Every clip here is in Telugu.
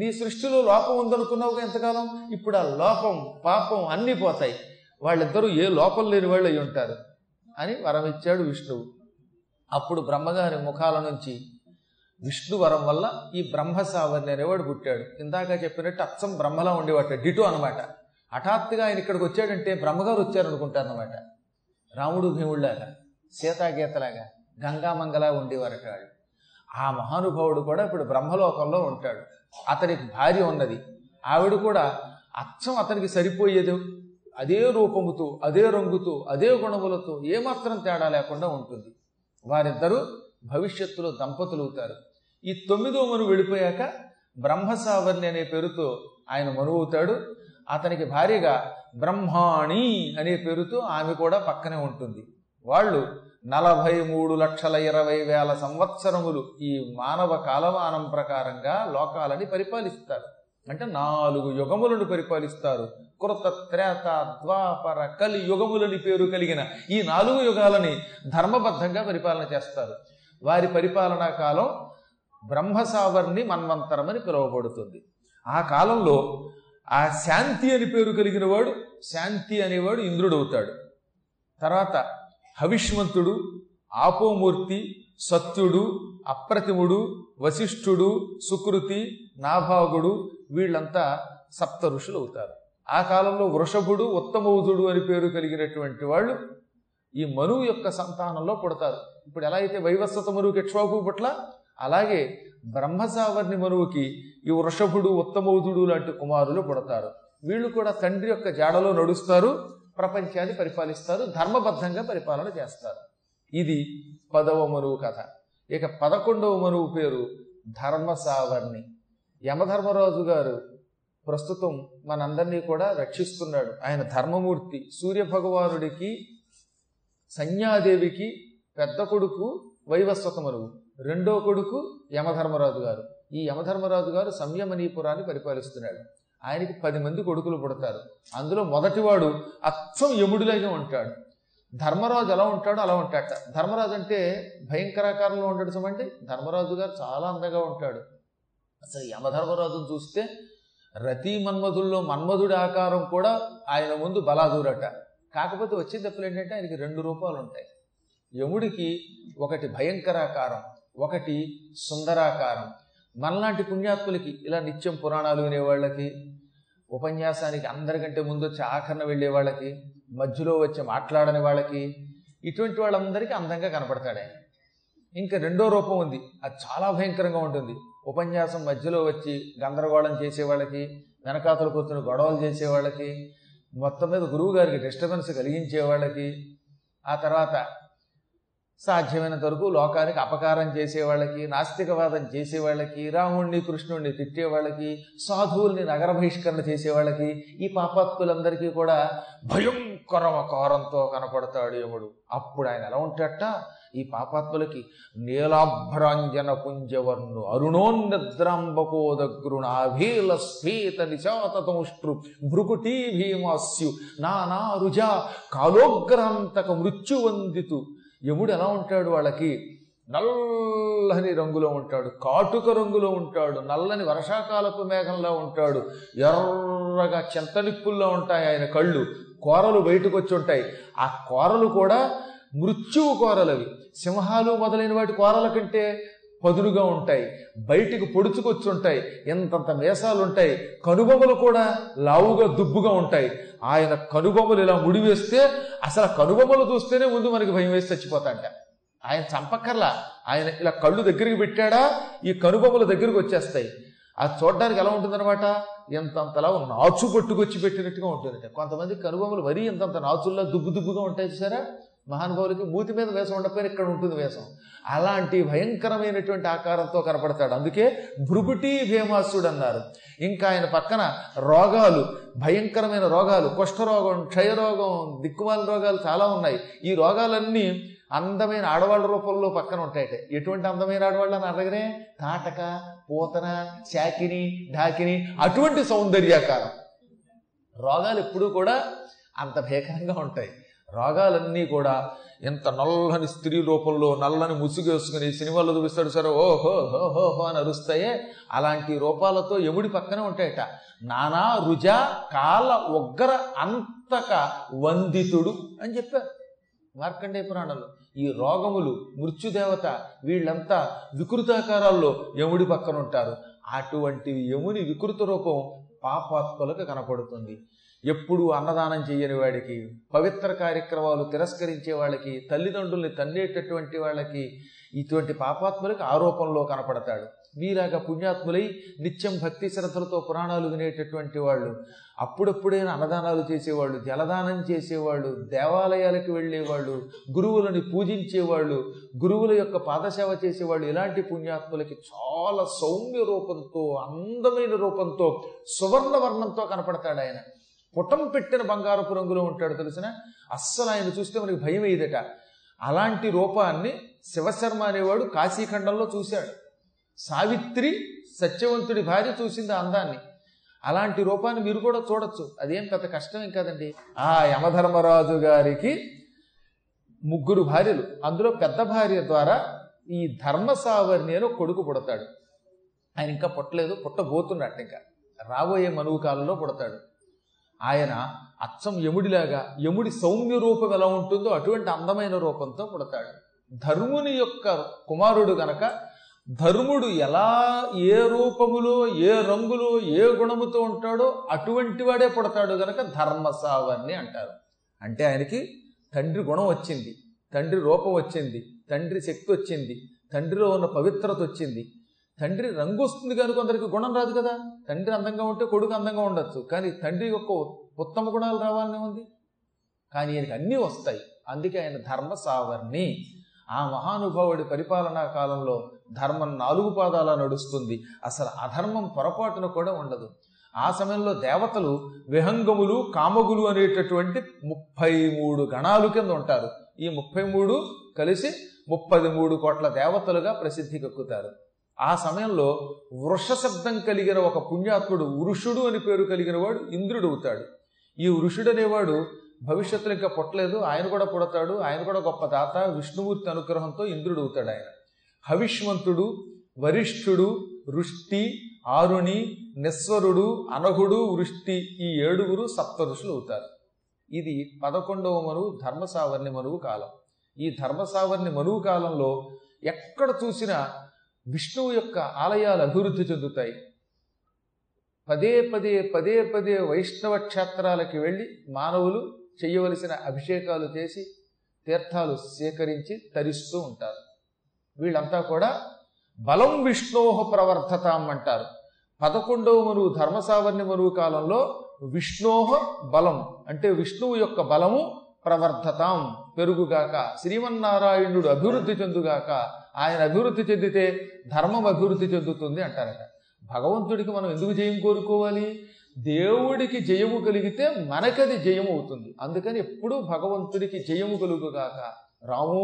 నీ సృష్టిలో లోపం ఉందనుకున్నావుగా ఎంతకాలం, ఇప్పుడు ఆ లోపం పాపం అన్నీ పోతాయి, వాళ్ళిద్దరూ ఏ లోపం లేని వాళ్ళు అయి ఉంటారు అని వరం ఇచ్చాడు విష్ణువు. అప్పుడు బ్రహ్మగారి ముఖాల నుంచి విష్ణు వరం వల్ల ఈ బ్రహ్మసావర్ణి అనేవాడు పుట్టాడు. ఇందాక చెప్పినట్టు అచ్చం బ్రహ్మలా ఉండేవాట, డిటో అనమాట. హఠాత్తుగా ఆయన ఇక్కడికి వచ్చాడంటే బ్రహ్మగారు వచ్చారనుకుంటారనమాట. రాముడు భీముడిలాగా, సీతాగీతలాగా, గంగామంగలా ఉండేవారట వాళ్ళు. ఆ మహానుభావుడు కూడా ఇప్పుడు బ్రహ్మలోకంలో ఉంటాడు. అతనికి భార్య ఉన్నది, ఆవిడ కూడా అచ్చం అతనికి సరిపోయేది, అదే రూపముతో, అదే రంగుతో, అదే గుణములతో, ఏమాత్రం తేడా లేకుండా ఉంటుంది. వారిద్దరూ భవిష్యత్తులో దంపతులు అవుతారు. ఈ 9వ మనువు వెళ్ళిపోయాక బ్రహ్మసావర్ణి అనే పేరుతో ఆయన మనువు అవుతాడు. అతనికి భార్యగా బ్రహ్మాణి అనే పేరుతో ఆమె కూడా పక్కనే ఉంటుంది. వాళ్ళు 43,20,000 సంవత్సరములు ఈ మానవ కాలమానం ప్రకారంగా లోకాలని పరిపాలిస్తారు. అంటే 4 యుగములను పరిపాలిస్తారు. కృత, త్రేత, ద్వాపర, కలి యుగములని పేరు కలిగిన ఈ 4 యుగాలని ధర్మబద్ధంగా పరిపాలన చేస్తారు. వారి పరిపాలనా కాలం బ్రహ్మసావర్ణి మన్వంతరం అని పిలువబడుతుంది. ఆ కాలంలో ఆ శాంతి అని పేరు కలిగిన వాడు, శాంతి అనేవాడు ఇంద్రుడవుతాడు. తర్వాత హవిష్మంతుడు, ఆపోమూర్తి, సత్యుడు, అప్రతిముడు, వశిష్ఠుడు, సుకృతి, నాభాగుడు వీళ్ళంతా సప్త ఋషులు అవుతారు. ఆ కాలంలో వృషభుడు, ఉత్తమౌధుడు అని పేరు కలిగినటువంటి వాళ్ళు ఈ మనువు యొక్క సంతానంలో పుడతారు. ఇప్పుడు ఎలా అయితే వైవస్వత మనువుకి ఇక్ష్వాకు పుట్ల, అలాగే బ్రహ్మసావర్ణి మనువుకి ఈ వృషభుడు, ఉత్తమౌధుడు లాంటి కుమారులు పుడతారు. వీళ్ళు కూడా తండ్రి యొక్క జాడలో నడుస్తారు, ప్రపంచాన్ని పరిపాలిస్తారు, ధర్మబద్ధంగా పరిపాలన చేస్తారు. ఇది 10వ మనువు కథ. ఇక 11వ మనువు పేరు ధర్మసావర్ణి. యమధర్మరాజు గారు ప్రస్తుతం మనందరినీ కూడా రక్షిస్తున్నాడు. ఆయన ధర్మమూర్తి. సూర్యభగవానుడికి, సంజ్ఞాదేవికి పెద్ద కొడుకు వైవస్వత మనువు, రెండో కొడుకు యమధర్మరాజు గారు. ఈ యమధర్మరాజు గారు సంయమనీపురాన్ని పరిపాలిస్తున్నాడు. ఆయనకి 10 మంది కొడుకులు పుడతారు. అందులో మొదటివాడు అచ్చం యముడిలాగే ఉంటాడు. ధర్మరాజు ఎలా ఉంటాడో అలా ఉంటాడట. ధర్మరాజు అంటే భయంకరాకారంలో ఉంటాడు చూడండి. ధర్మరాజు గారు చాలా అందంగా ఉంటాడు. అసలు యమధర్మరాజును చూస్తే రతి మన్మధుల్లో మన్మధుడి ఆకారం కూడా ఆయన ముందు బలాదూరట. కాకపోతే వచ్చే తప్పులు ఏంటంటే ఆయనకి 2 రూపాలు ఉంటాయి. యముడికి ఒకటి భయంకరాకారం, ఒకటి సుందరాకారం. మనలాంటి పుణ్యాత్ములకి, ఇలా నిత్యం పురాణాలు వినేవాళ్ళకి, ఉపన్యాసానికి అందరికంటే ముందు వచ్చి ఆఖరణ వెళ్ళే వాళ్ళకి, మధ్యలో వచ్చి మాట్లాడని వాళ్ళకి, ఇటువంటి వాళ్ళందరికీ అందంగా కనపడతాడు ఆయన. ఇంకా 2వ రూపం ఉంది, అది చాలా భయంకరంగా ఉంటుంది. ఉపన్యాసం మధ్యలో వచ్చి గందరగోళం చేసేవాళ్ళకి, వెనకాతలు కూర్చుని గొడవలు చేసేవాళ్ళకి, మొత్తం మీద గురువు గారికి డిస్టర్బెన్స్ కలిగించే వాళ్ళకి, ఆ తర్వాత సాధ్యమైనంత వరకు లోకానికి అపకారం చేసేవాళ్ళకి, నాస్తికవాదం చేసేవాళ్ళకి, రాముణ్ణి కృష్ణుణ్ణి తిట్టేవాళ్ళకి, సాధువుల్ని నగర బహిష్కరణ చేసేవాళ్ళకి, ఈ పాపాత్ములందరికీ కూడా భయంకరమకారంతో కనపడతాడు యముడు. అప్పుడు ఆయన ఎలా ఉంటాడట, ఈ పాపాత్ములకి నీలాభ్రాంజన పుంజవర్ణు అరుణోన్నిద్రాంబకోదగ్రుణాభీలస్ఫీత నిశాతతోష్ట్రు భృకుటీ భీమాస్యు నానా రుజా కాలోగ్రాంతక మృత్యువందితు. యముడు ఎలా ఉంటాడు, వాళ్ళకి నల్లని రంగులో ఉంటాడు, కాటుక రంగులో ఉంటాడు, నల్లని వర్షాకాలపు మేఘంలో ఉంటాడు, ఎర్రగా చెంతనిప్పుల్లో ఉంటాయి ఆయన కళ్ళు, కోరలు బయటకు వచ్చి ఉంటాయి. ఆ కోరలు కూడా మృత్యువు కోరలవి. సింహాలు మొదలైన వాటి కోరల కంటే పదునుగా ఉంటాయి, బయటికి పొడుచుకొచ్చి ఉంటాయి, ఎంతంత మేసాలు ఉంటాయి, కనుబొమ్మలు కూడా లావుగా దుబ్బుగా ఉంటాయి. ఆయన కనుబొమ్మలు ఇలా ముడివేస్తే అసలు కనుబొమ్మలు చూస్తేనే ముందు మనకి భయం వేసి చచ్చిపోతాంట. ఆయన చంపక్కర్లా, ఆయన ఇలా కళ్ళు దగ్గరికి పెట్టాడా ఈ కనుబొమ్మల దగ్గరికి వచ్చేస్తాయి. అది చూడడానికి ఎలా ఉంటుందన్నమాట, ఎంతంతలా నాచు పట్టుకొచ్చి పెట్టినట్టుగా ఉంటుందట. కొంతమంది కనుబొమ్మలు మరీ ఎంతంత నాచుల్లో దుబ్బు దుబ్బుగా ఉంటాయి చూసారా. మహానుభావులకి మూతి మీద వేషం ఉండకపోయినా ఇక్కడ ఉంటుంది వేషం. అలాంటి భయంకరమైనటువంటి ఆకారంతో కనపడతాడు, అందుకే భృగుటీ భీమాసుడు అన్నారు. ఇంకా ఆయన పక్కన రోగాలు, భయంకరమైన రోగాలు, కుష్ఠరోగం, క్షయరోగం, దిక్కుమాల రోగాలు చాలా ఉన్నాయి. ఈ రోగాలన్నీ అందమైన ఆడవాళ్ళ రూపంలో పక్కన ఉంటాయట. ఎటువంటి అందమైన ఆడవాళ్ళు అని అడగనే, తాటక, పోతన, శాకిని, ఢాకిని, అటువంటి సౌందర్యాకారం. రోగాలు ఎప్పుడూ కూడా అంత భీకరంగా ఉంటాయి. రాగాలన్నీ కూడా ఎంత నల్లని స్త్రీ రూపంలో నల్లని ముసుగు వేసుకుని సినిమాల్లో చూపిస్తాడు సరే ఓహో హోహో అని అరుస్తాయే అలాంటి రూపాలతో యముడి పక్కనే ఉంటాయట. నానా రుజ కాల ఒగ్గర అంతక వందితుడు అని చెప్పారు మార్కండేయ పురాణంలో. ఈ రోగములు, మృత్యుదేవత, వీళ్ళంతా వికృతాకారాల్లో యముడి పక్కన ఉంటారు. అటువంటి యముని వికృత రూపం పాపాత్మలకు కనపడుతుంది. ఎప్పుడు అన్నదానం చేయని వాడికి, పవిత్ర కార్యక్రమాలు తిరస్కరించే వాళ్ళకి, తల్లిదండ్రుల్ని తన్నేటటువంటి వాళ్ళకి, ఇటువంటి పాపాత్ములకు ఆ రూపంలో కనపడతాడు. మీలాగా పుణ్యాత్ములై నిత్యం భక్తి శ్రద్ధలతో పురాణాలు వినేటటువంటి వాళ్ళు, అప్పుడప్పుడైనా అన్నదానాలు చేసేవాళ్ళు, జలదానం చేసేవాళ్ళు, దేవాలయాలకు వెళ్ళేవాళ్ళు, గురువులని పూజించేవాళ్ళు, గురువుల యొక్క పాదసేవ చేసేవాళ్ళు, ఇలాంటి పుణ్యాత్ములకి చాలా సౌమ్య రూపంతో, అందమైన రూపంతో, సువర్ణవర్ణంతో కనపడతాడు. ఆయన పుటం పెట్టిన బంగారపు రంగులో ఉంటాడు తెలిసిన. అస్సలు ఆయన చూస్తే మనకి భయం అయ్యేదట. అలాంటి రూపాన్ని శివశర్మ అనేవాడు కాశీఖండంలో చూశాడు. సావిత్రి సత్యవంతుడి భార్య చూసింది అందాన్ని. అలాంటి రూపాన్ని మీరు కూడా చూడొచ్చు, అదేం పెద్ద కష్టమేం కాదండి. ఆ యమధర్మరాజు గారికి ముగ్గురు భార్యలు, అందులో పెద్ద భార్య ద్వారా ఈ ధర్మసావర్ణి అని కొడుకు పుడతాడు. ఆయన ఇంకా పుట్టలేదు, పుట్టబోతున్నట్టు, ఇంకా రాబోయే మనువు కాలంలో పుడతాడు. ఆయన అచ్చం యముడిలాగా, యముడి సౌమ్య రూపం ఎలా ఉంటుందో అటువంటి అందమైన రూపంతో పుడతాడు. ధర్ముని యొక్క కుమారుడు గనక ధర్ముడు ఎలా, ఏ రూపములో, ఏ రంగులో, ఏ గుణముతో ఉంటాడో అటువంటి వాడే పుడతాడు గనక ధర్మసావర్ణి అంటారు. అంటే ఆయనకి తండ్రి గుణం వచ్చింది, తండ్రి రూపం వచ్చింది, తండ్రి శక్తి వచ్చింది, తండ్రిలో ఉన్న పవిత్రత వచ్చింది. తండ్రి రంగు వస్తుంది కానీ కొందరికి గుణం రాదు కదా. తండ్రి అందంగా ఉంటే కొడుకు అందంగా ఉండొచ్చు, కానీ తండ్రి యొక్క ఉత్తమ గుణాలు రావాలనే ఉంది. కానీ ఆయనకి అన్నీ వస్తాయి, అందుకే ఆయన ధర్మ సావర్ణి. ఆ మహానుభావుడి పరిపాలనా కాలంలో ధర్మం నాలుగు పాదాల నడుస్తుంది, అసలు అధర్మం పొరపాటున కూడా ఉండదు. ఆ సమయంలో దేవతలు విహంగములు, కామగులు అనేటటువంటి 33 గణాలు కింద ఉంటారు. ఈ 33 కలిసి 33 కోట్ల దేవతలుగా ప్రసిద్ధికెక్కుతారు. ఆ సమయంలో వృషశబ్దం కలిగిన ఒక పుణ్యాత్ముడు, వృషుడు అని పేరు కలిగిన వాడు ఇంద్రుడు అవుతాడు. ఈ వృషుడు అనేవాడు భవిష్యత్తులో ఇంకా పుట్టలేదు, ఆయన కూడా పుడతాడు. ఆయన కూడా గొప్ప దాత, విష్ణుమూర్తి అనుగ్రహంతో ఇంద్రుడు అవుతాడు. ఆయన హవిష్మంతుడు, వరిష్ఠుడు, వృష్టి, ఆరుణి, నిస్వరుడు, అనహుడు, వృష్టి, ఈ 7 సప్త ఋషులు అవుతారు. ఇది 11వ మనువు, ధర్మసావర్ణి మనువు కాలం. ఈ ధర్మసావర్ణి మనువు కాలంలో ఎక్కడ చూసినా విష్ణువు యొక్క ఆలయాలు అభివృద్ధి చెందుతాయి. పదే పదే పదే పదే వైష్ణవ క్షేత్రాలకి వెళ్ళి మానవులు చేయవలసిన అభిషేకాలు చేసి తీర్థాలు సేకరించి తరిస్తూ ఉంటారు. వీళ్ళంతా కూడా బలం విష్ణోహ ప్రవర్ధతాం అంటారు. 11వ మనువు ధర్మసావర్ణి మనువు కాలంలో విష్ణోహ బలం అంటే విష్ణువు యొక్క బలము ప్రవర్ధతాం పెరుగుగాక, శ్రీమన్నారాయణుడు అభివృద్ధి చెందుగాక. ఆయన అభివృద్ధి చెందితే ధర్మం అభివృద్ధి చెందుతుంది అంటారట. భగవంతుడికి మనం ఎందుకు జయం కోరుకోవాలి? దేవుడికి జయము కలిగితే మనకది జయము అవుతుంది. అందుకని ఎప్పుడూ భగవంతుడికి జయము కలుగుగాక, రామో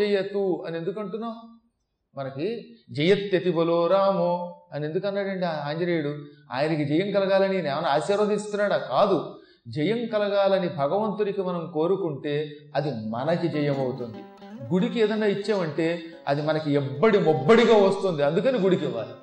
జయతు అని ఎందుకంటున్నాం? మనకి జయత్యతి బలో రామో అని ఎందుకు అన్నాడండి ఆంజనేయుడు? ఆయనకి జయం కలగాలని ఏమైనా ఆశీర్వదిస్తున్నాడా? కాదు, జయం కలగాలని భగవంతుడికి మనం కోరుకుంటే అది మనకి జయం అవుతుంది. గుడికి ఏదైనా ఇచ్చామంటే అది మనకి ఎబ్బడి మొబ్బడిగా వస్తుంది, అందుకని గుడికి ఇవ్వాలి.